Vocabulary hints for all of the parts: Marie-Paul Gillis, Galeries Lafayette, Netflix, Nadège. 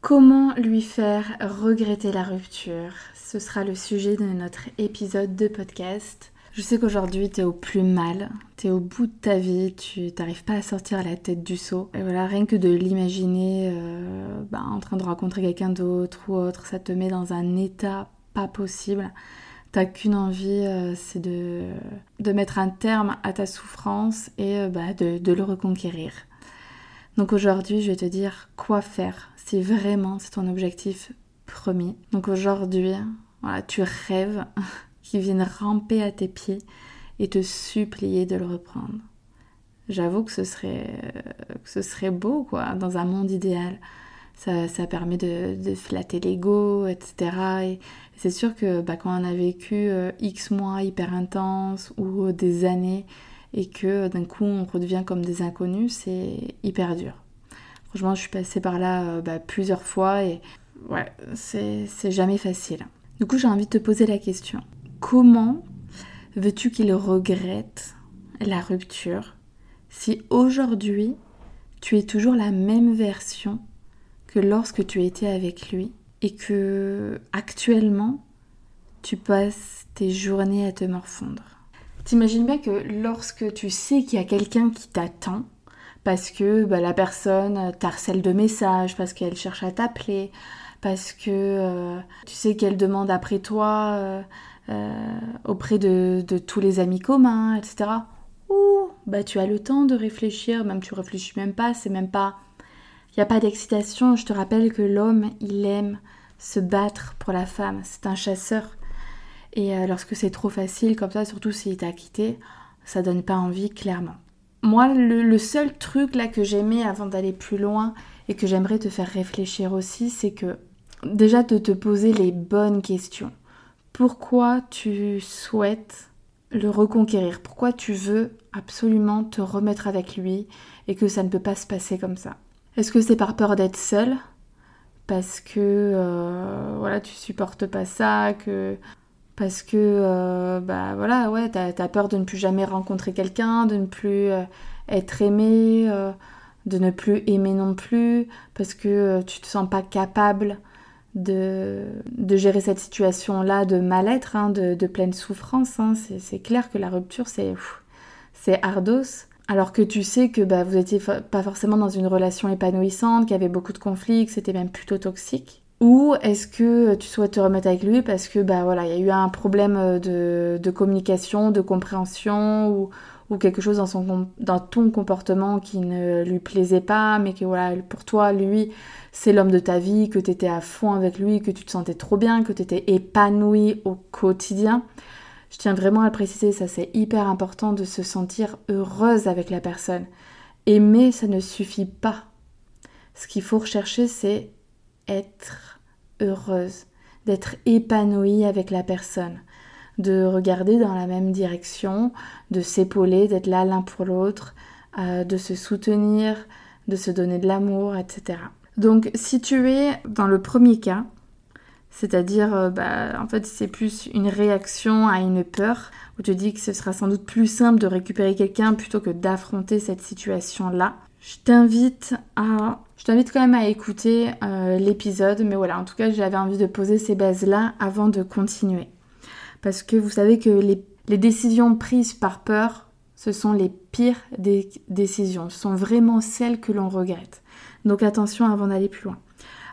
Comment lui faire regretter la rupture? Ce sera le sujet de notre épisode de podcast. Je sais qu'aujourd'hui t'es au plus mal, t'es au bout de ta vie, tu t'arrives pas à sortir la tête du seau. Et voilà, rien que de l'imaginer en train de rencontrer quelqu'un d'autre ou autre, ça te met dans un état pas possible. T'as qu'une envie, c'est de mettre un terme à ta souffrance et de le reconquérir. Donc aujourd'hui, je vais te dire quoi faire si vraiment c'est ton objectif premier. Donc aujourd'hui, voilà, tu rêves qu'ils viennent ramper à tes pieds et te supplier de le reprendre. J'avoue que ce serait beau, quoi, dans un monde idéal. Ça permet de flatter l'ego, etc. Et c'est sûr que quand on a vécu X mois hyper intense ou des années, et que d'un coup on redevient comme des inconnus, c'est hyper dur. Franchement, je suis passée par là plusieurs fois et ouais, c'est jamais facile. Du coup, j'ai envie de te poser la question. Comment veux-tu qu'il regrette la rupture si aujourd'hui tu es toujours la même version que lorsque tu étais avec lui et que actuellement tu passes tes journées à te morfondre? T'imagines bien que lorsque tu sais qu'il y a quelqu'un qui t'attend, parce que la personne t'harcèle de messages, parce qu'elle cherche à t'appeler, parce que tu sais qu'elle demande après toi auprès de tous les amis communs, etc. Ouh, tu as le temps de réfléchir, même tu réfléchis même pas, c'est même pas... Il n'y a pas d'excitation. Je te rappelle que l'homme, il aime se battre pour la femme, c'est un chasseur. Et lorsque c'est trop facile comme ça, surtout s'il t'a quitté, ça donne pas envie, clairement. Moi, le seul truc là que j'aimais avant d'aller plus loin et que j'aimerais te faire réfléchir aussi, c'est que déjà de te poser les bonnes questions. Pourquoi tu souhaites le reconquérir? Pourquoi tu veux absolument te remettre avec lui et que ça ne peut pas se passer comme ça? Est-ce que c'est par peur d'être seule? Parce que tu supportes pas ça, que... Parce que, t'as peur de ne plus jamais rencontrer quelqu'un, de ne plus être aimé, de ne plus aimer non plus, parce que tu te sens pas capable de gérer cette situation-là de mal-être, hein, de pleine souffrance. Hein. C'est clair que la rupture, c'est hardos. Alors que tu sais que vous n'étiez pas forcément dans une relation épanouissante, qu'il y avait beaucoup de conflits, que c'était même plutôt toxique. Ou est-ce que tu souhaites te remettre avec lui parce que il y a eu un problème de communication, de compréhension ou quelque chose dans ton comportement qui ne lui plaisait pas, mais que voilà, pour toi, lui, c'est l'homme de ta vie, que tu étais à fond avec lui, que tu te sentais trop bien, que tu étais épanouie au quotidien. Je tiens vraiment à le préciser, ça c'est hyper important de se sentir heureuse avec la personne. Aimer, ça ne suffit pas. Ce qu'il faut rechercher, c'est être heureuse, d'être épanouie avec la personne, de regarder dans la même direction, de s'épauler, d'être là l'un pour l'autre, de se soutenir, de se donner de l'amour, etc. Donc si tu es dans le premier cas, c'est-à-dire en fait c'est plus une réaction à une peur, où tu dis que ce sera sans doute plus simple de récupérer quelqu'un plutôt que d'affronter cette situation-là, je t'invite quand même à écouter l'épisode, mais voilà, en tout cas, j'avais envie de poser ces bases-là avant de continuer. Parce que vous savez que les décisions prises par peur, ce sont les pires décisions, ce sont vraiment celles que l'on regrette. Donc attention avant d'aller plus loin.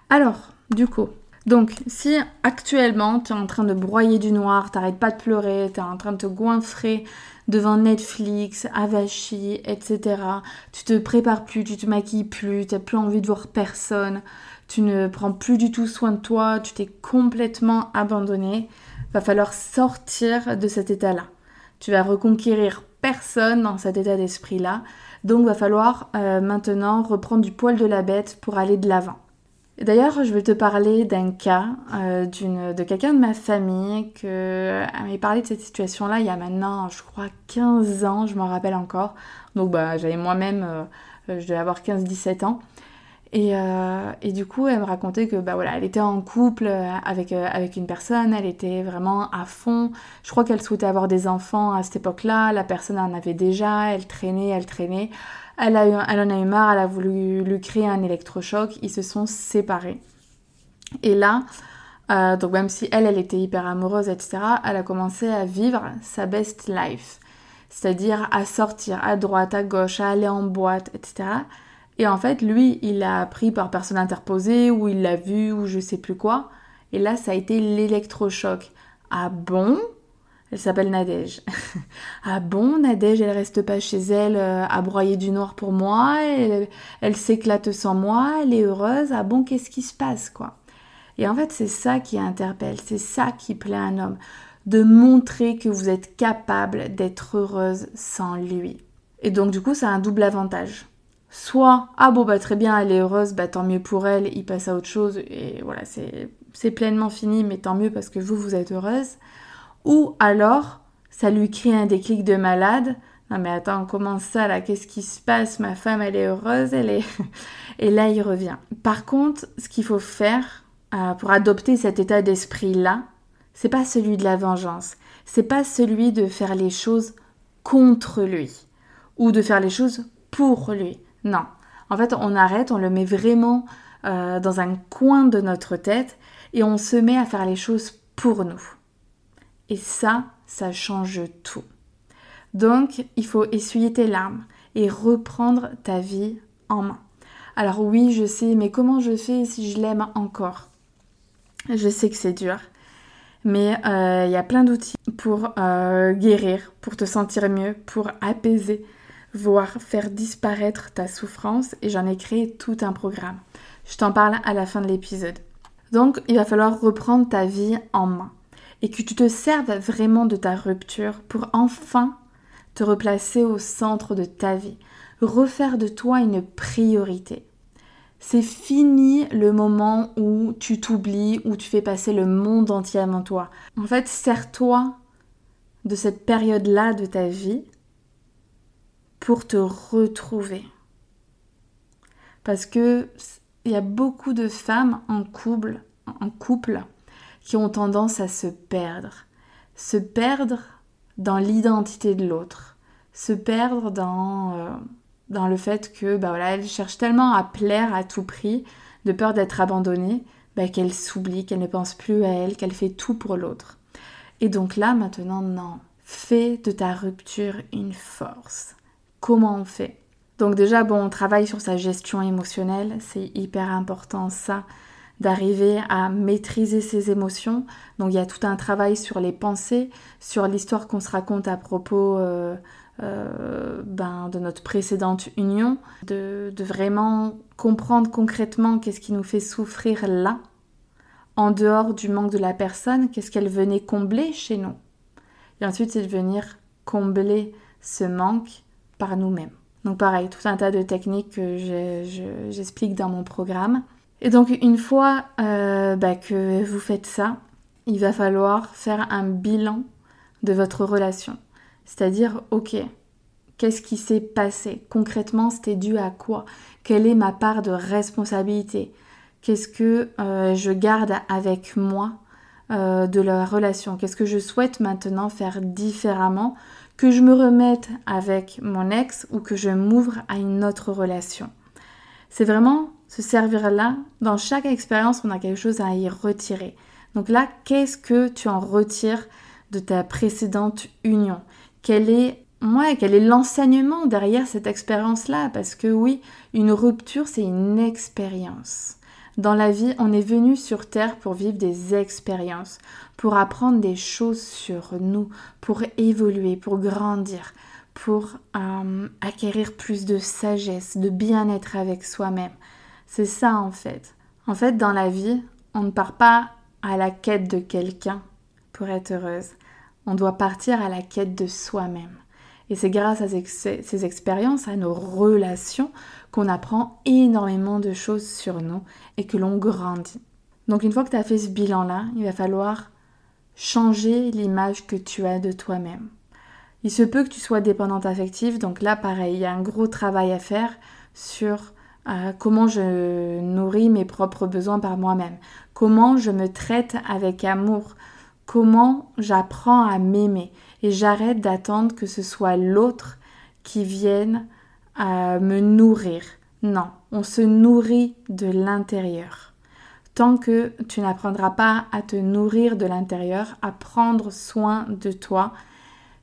Alors, du coup, donc si actuellement, tu es en train de broyer du noir, t'arrêtes pas de pleurer, t'es en train de te goinfrer devant Netflix, avachi, etc. Tu te prépares plus, tu te maquilles plus, t'as plus envie de voir personne, tu ne prends plus du tout soin de toi, tu t'es complètement abandonné. Va falloir sortir de cet état-là. Tu vas reconquérir personne dans cet état d'esprit-là. Donc, va falloir maintenant reprendre du poil de la bête pour aller de l'avant. D'ailleurs, je vais te parler d'un cas de quelqu'un de ma famille qui m'avait parlé de cette situation-là il y a maintenant, je crois, 15 ans, je m'en rappelle encore. Donc, j'avais moi-même, je devais avoir 15-17 ans. Et du coup, elle me racontait que elle était en couple avec une personne, elle était vraiment à fond. Je crois qu'elle souhaitait avoir des enfants à cette époque-là, la personne en avait déjà, elle traînait. Elle en a eu marre, elle a voulu lui créer un électrochoc, ils se sont séparés. Et là, donc même si elle était hyper amoureuse, etc., elle a commencé à vivre sa best life. C'est-à-dire à sortir à droite, à gauche, à aller en boîte, etc. Et en fait, lui, il a appris par personne interposée, ou il l'a vu, ou je sais plus quoi. Et là, ça a été l'électrochoc. Ah bon ? Elle s'appelle Nadège. Ah bon, Nadège, elle reste pas chez elle à broyer du noir pour moi, elle s'éclate sans moi, elle est heureuse, ah bon, qu'est-ce qui se passe, quoi ? Et en fait, c'est ça qui interpelle, c'est ça qui plaît à un homme, de montrer que vous êtes capable d'être heureuse sans lui. Et donc, du coup, ça a un double avantage. Soit, ah bon, très bien, elle est heureuse, tant mieux pour elle, il passe à autre chose, et voilà, c'est pleinement fini, mais tant mieux parce que vous êtes heureuse. Ou alors, ça lui crée un déclic de malade. Non mais attends, comment ça là ? Qu'est-ce qui se passe ? Ma femme, elle est heureuse, Et là, il revient. Par contre, ce qu'il faut faire pour adopter cet état d'esprit-là, c'est pas celui de la vengeance. C'est pas celui de faire les choses contre lui. Ou de faire les choses pour lui. Non. En fait, on arrête, on le met vraiment dans un coin de notre tête et on se met à faire les choses pour nous. Et ça change tout. Donc, il faut essuyer tes larmes et reprendre ta vie en main. Alors oui, je sais, mais comment je fais si je l'aime encore ? Je sais que c'est dur, mais il y a plein d'outils pour guérir, pour te sentir mieux, pour apaiser, voire faire disparaître ta souffrance. Et j'en ai créé tout un programme. Je t'en parle à la fin de l'épisode. Donc, il va falloir reprendre ta vie en main. Et que tu te serves vraiment de ta rupture pour enfin te replacer au centre de ta vie, refaire de toi une priorité. C'est fini le moment où tu t'oublies, où tu fais passer le monde entier avant toi. En fait, sers-toi de cette période-là de ta vie pour te retrouver. Parce que il y a beaucoup de femmes en couple qui ont tendance à se perdre dans l'identité de l'autre, se perdre dans le fait que elle cherche tellement à plaire à tout prix, de peur d'être abandonnée, qu'elle s'oublie, qu'elle ne pense plus à elle, qu'elle fait tout pour l'autre. Et donc là, maintenant, non, fais de ta rupture une force. Comment on fait ? Donc déjà, on travaille sur sa gestion émotionnelle, c'est hyper important ça, d'arriver à maîtriser ses émotions. Donc il y a tout un travail sur les pensées, sur l'histoire qu'on se raconte à propos de notre précédente union, de vraiment comprendre concrètement qu'est-ce qui nous fait souffrir là, en dehors du manque de la personne, qu'est-ce qu'elle venait combler chez nous. Et ensuite, c'est de venir combler ce manque par nous-mêmes. Donc pareil, tout un tas de techniques que j'explique dans mon programme. Et donc une fois que vous faites ça, il va falloir faire un bilan de votre relation. C'est-à-dire, ok, qu'est-ce qui s'est passé ? Concrètement, c'était dû à quoi ? Quelle est ma part de responsabilité ? Qu'est-ce que je garde avec moi de la relation ? Qu'est-ce que je souhaite maintenant faire différemment ? Que je me remette avec mon ex ou que je m'ouvre à une autre relation ? C'est vraiment se servir là, dans chaque expérience, on a quelque chose à y retirer. Donc là, qu'est-ce que tu en retires de ta précédente union ? Quel est l'enseignement derrière cette expérience-là ? Parce que oui, une rupture, c'est une expérience. Dans la vie, on est venu sur Terre pour vivre des expériences, pour apprendre des choses sur nous, pour évoluer, pour grandir, pour acquérir plus de sagesse, de bien-être avec soi-même. C'est ça en fait. En fait, dans la vie, on ne part pas à la quête de quelqu'un pour être heureuse. On doit partir à la quête de soi-même. Et c'est grâce à ces expériences, à nos relations, qu'on apprend énormément de choses sur nous et que l'on grandit. Donc une fois que tu as fait ce bilan-là, il va falloir changer l'image que tu as de toi-même. Il se peut que tu sois dépendante affective, donc là pareil, il y a un gros travail à faire sur comment je nourris mes propres besoins par moi-même, comment je me traite avec amour, comment j'apprends à m'aimer et j'arrête d'attendre que ce soit l'autre qui vienne me nourrir. Non, on se nourrit de l'intérieur. Tant que tu n'apprendras pas à te nourrir de l'intérieur, à prendre soin de toi,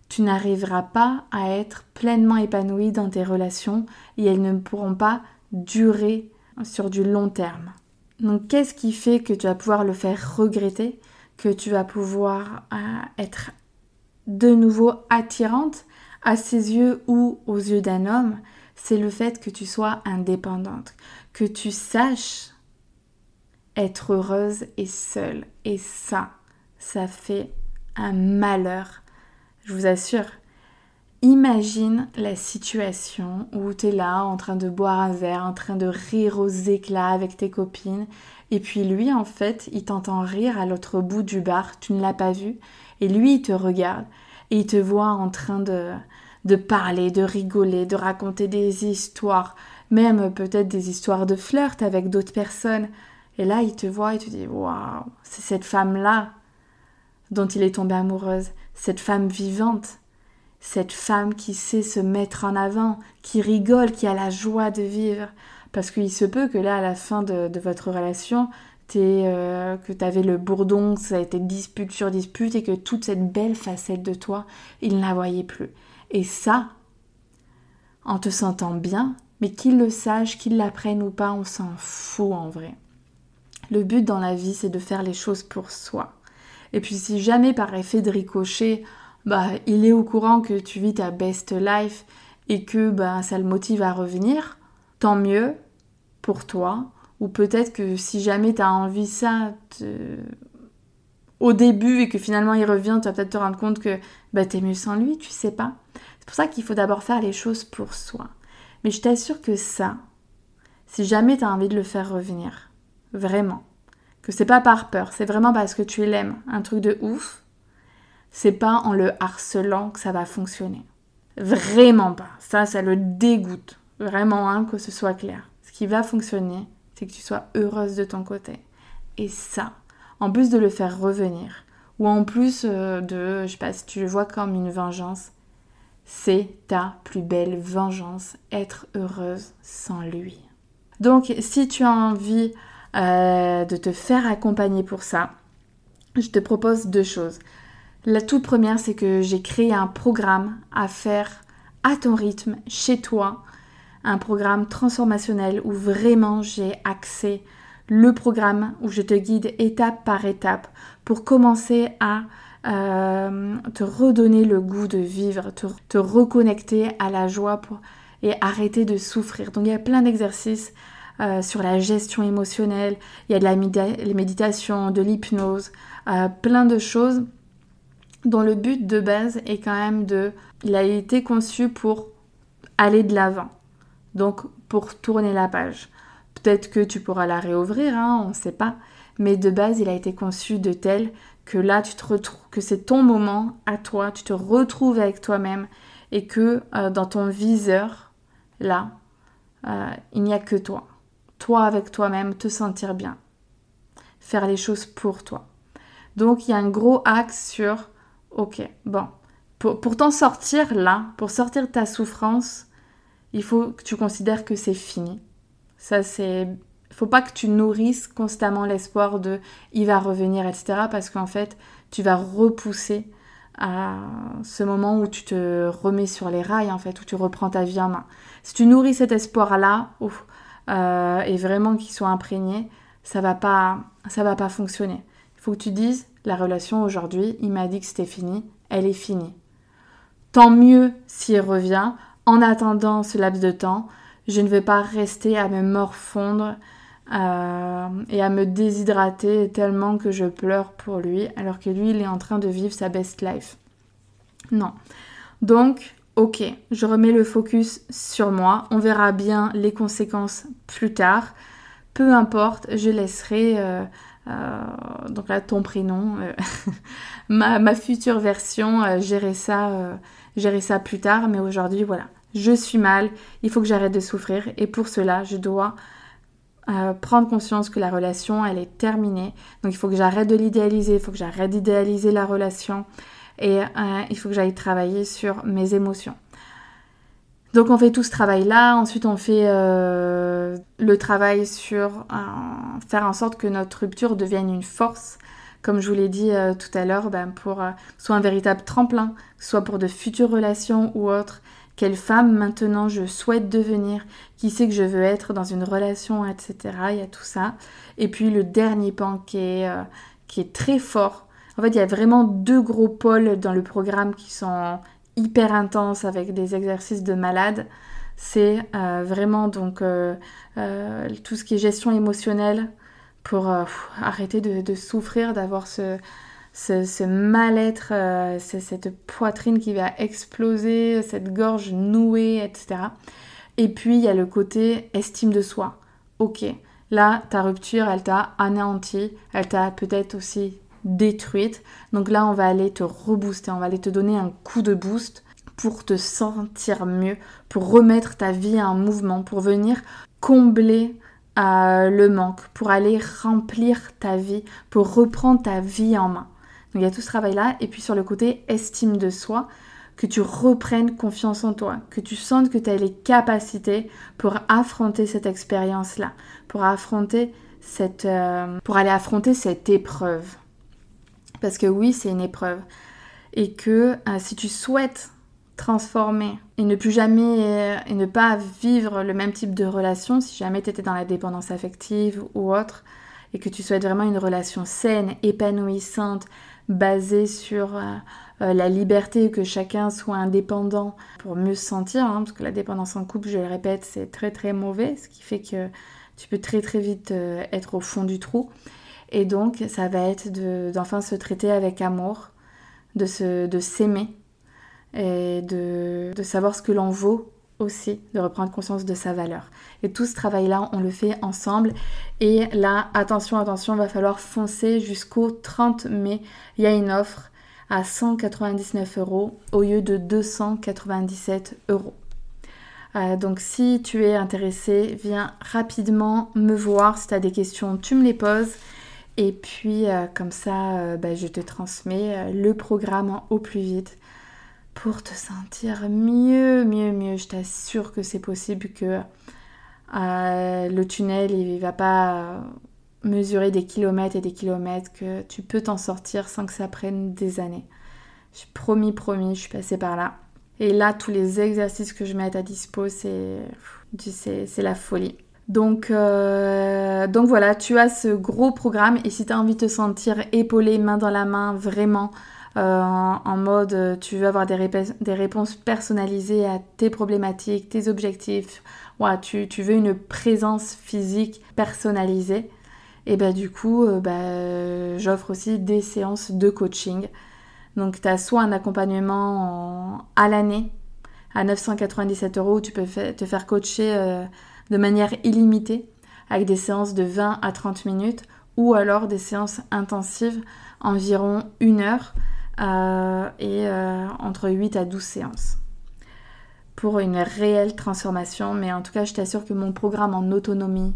tu n'arriveras pas à être pleinement épanoui dans tes relations et elles ne pourront pas durer sur du long terme. Donc qu'est-ce qui fait que tu vas pouvoir le faire regretter, que tu vas pouvoir être de nouveau attirante à ses yeux ou aux yeux d'un homme? C'est le fait que tu sois indépendante, que tu saches être heureuse et seule. Et ça fait un malheur. Je vous assure, imagine la situation où tu es là en train de boire un verre, en train de rire aux éclats avec tes copines et puis lui en fait il t'entend rire à l'autre bout du bar, tu ne l'as pas vu et lui il te regarde et il te voit en train de parler, de rigoler, de raconter des histoires, même peut-être des histoires de flirt avec d'autres personnes et là il te voit et tu dis waouh, c'est cette femme-là dont il est tombé amoureuse, cette femme vivante, cette femme qui sait se mettre en avant, qui rigole, qui a la joie de vivre. Parce qu'il se peut que là, à la fin de votre relation, que tu avais le bourdon, que ça a été dispute sur dispute et que toute cette belle facette de toi, il ne la voyait plus. Et ça, en te sentant bien, mais qu'il le sache, qu'il l'apprenne ou pas, on s'en fout en vrai. Le but dans la vie, c'est de faire les choses pour soi. Et puis si jamais par effet de ricochet, il est au courant que tu vis ta best life et que ça le motive à revenir, tant mieux pour toi. Ou peut-être que si jamais tu as envie ça au début et que finalement il revient, tu vas peut-être te rendre compte que t'es mieux sans lui, tu sais pas. C'est pour ça qu'il faut d'abord faire les choses pour soi. Mais je t'assure que ça, si jamais tu as envie de le faire revenir, vraiment, que c'est pas par peur, c'est vraiment parce que tu l'aimes, un truc de ouf, c'est pas en le harcelant que ça va fonctionner. Vraiment pas. Ça le dégoûte. Vraiment, que ce soit clair. Ce qui va fonctionner, c'est que tu sois heureuse de ton côté. Et ça, en plus de le faire revenir, ou en plus de, je sais pas, si tu le vois comme une vengeance, c'est ta plus belle vengeance, être heureuse sans lui. Donc, si tu as envie de te faire accompagner pour ça, je te propose deux choses. La toute première, c'est que j'ai créé un programme à faire à ton rythme, chez toi, un programme transformationnel où vraiment j'ai axé le programme où je te guide étape par étape pour commencer à te redonner le goût de vivre, te reconnecter à la joie et arrêter de souffrir. Donc il y a plein d'exercices sur la gestion émotionnelle, il y a de la méditation, de l'hypnose, plein de choses dont le but de base est quand même il a été conçu pour aller de l'avant, donc pour tourner la page. Peut-être que tu pourras la réouvrir, on ne sait pas, mais de base il a été conçu de tel que là tu te retrouves, que c'est ton moment à toi, tu te retrouves avec toi-même et que dans ton viseur, là, il n'y a que toi. Toi avec toi-même, te sentir bien, faire les choses pour toi. Donc il y a un gros axe sur pour t'en sortir là, pour sortir de ta souffrance, il faut que tu considères que c'est fini. Faut pas que tu nourrisses constamment l'espoir de il va revenir, etc. Parce qu'en fait tu vas repousser à ce moment où tu te remets sur les rails en fait, où tu reprends ta vie en main. Si tu nourris cet espoir là et vraiment qu'il soit imprégné, ça va pas fonctionner. Il faut que tu dises, la relation aujourd'hui, il m'a dit que c'était fini, elle est finie. Tant mieux s'il revient, en attendant ce laps de temps, je ne vais pas rester à me morfondre et à me déshydrater tellement que je pleure pour lui, alors que lui, il est en train de vivre sa best life. Non. Donc, ok, je remets le focus sur moi, on verra bien les conséquences plus tard. Peu importe, je laisserai, donc là ton prénom, ma future version, gérer ça plus tard. Mais aujourd'hui, voilà, je suis mal, il faut que j'arrête de souffrir. Et pour cela, je dois prendre conscience que la relation, elle est terminée. Donc il faut que j'arrête de l'idéaliser, il faut que j'arrête d'idéaliser la relation. Et il faut que j'aille travailler sur mes émotions. Donc on fait tout ce travail-là. Ensuite, on fait le travail sur faire en sorte que notre rupture devienne une force. Comme je vous l'ai dit tout à l'heure, pour soit un véritable tremplin, soit pour de futures relations ou autres. Quelle femme maintenant je souhaite devenir, qui sait que je veux être dans une relation, etc. Il y a tout ça. Et puis le dernier pan qui est très fort. En fait, il y a vraiment deux gros pôles dans le programme qui sont hyper intenses avec des exercices de malade. C'est vraiment donc tout ce qui est gestion émotionnelle pour arrêter de souffrir, d'avoir ce mal-être, cette poitrine qui va exploser, cette gorge nouée, etc. Et puis, il y a le côté estime de soi. Ok, là, ta rupture, elle t'a anéanti, elle t'a peut-être aussi détruite. Donc là, on va aller te rebooster, on va aller te donner un coup de boost pour te sentir mieux, pour remettre ta vie en mouvement, pour venir combler le manque, pour aller remplir ta vie, pour reprendre ta vie en main. Donc il y a tout ce travail-là. Et puis sur le côté estime de soi, que tu reprennes confiance en toi, que tu sentes que tu as les capacités pour affronter cette expérience-là, pour aller affronter cette épreuve. Parce que oui, c'est une épreuve. Et que si tu souhaites transformer et ne plus jamais et ne pas vivre le même type de relation, si jamais tu étais dans la dépendance affective ou autre, et que tu souhaites vraiment une relation saine, épanouissante, basée sur la liberté, que chacun soit indépendant pour mieux se sentir, parce que la dépendance en couple, je le répète, c'est très très mauvais, ce qui fait que tu peux très très vite être au fond du trou. Et donc, ça va être d'enfin se traiter avec amour, de s'aimer et de savoir ce que l'on vaut aussi, de reprendre conscience de sa valeur. Et tout ce travail-là, on le fait ensemble. Et là, attention, il va falloir foncer jusqu'au 30 mai. Il y a une offre à 199 € au lieu de 297 €. Donc si tu es intéressé, viens rapidement me voir. Si tu as des questions, tu me les poses. Et puis comme ça, je te transmets le programme au plus vite pour te sentir mieux. Je t'assure que c'est possible, que le tunnel, il va pas mesurer des kilomètres et des kilomètres, que tu peux t'en sortir sans que ça prenne des années. Je suis promis, je suis passée par là. Et là, tous les exercices que je mets à ta dispo, c'est la folie. Donc voilà, tu as ce gros programme. Et si tu as envie de te sentir épaulée, main dans la main, vraiment, en mode tu veux avoir des réponses personnalisées à tes problématiques, tes objectifs, ouais, tu veux une présence physique personnalisée, et du coup, j'offre aussi des séances de coaching. Donc, tu as soit un accompagnement à l'année, à 997 €, où tu peux te faire coacher de manière illimitée, avec des séances de 20 à 30 minutes, ou alors des séances intensives, environ 1 heure, entre 8 à 12 séances, pour une réelle transformation. Mais en tout cas, je t'assure que mon programme en autonomie,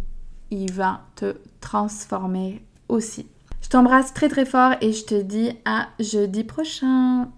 il va te transformer aussi. Je t'embrasse très très fort et je te dis à jeudi prochain.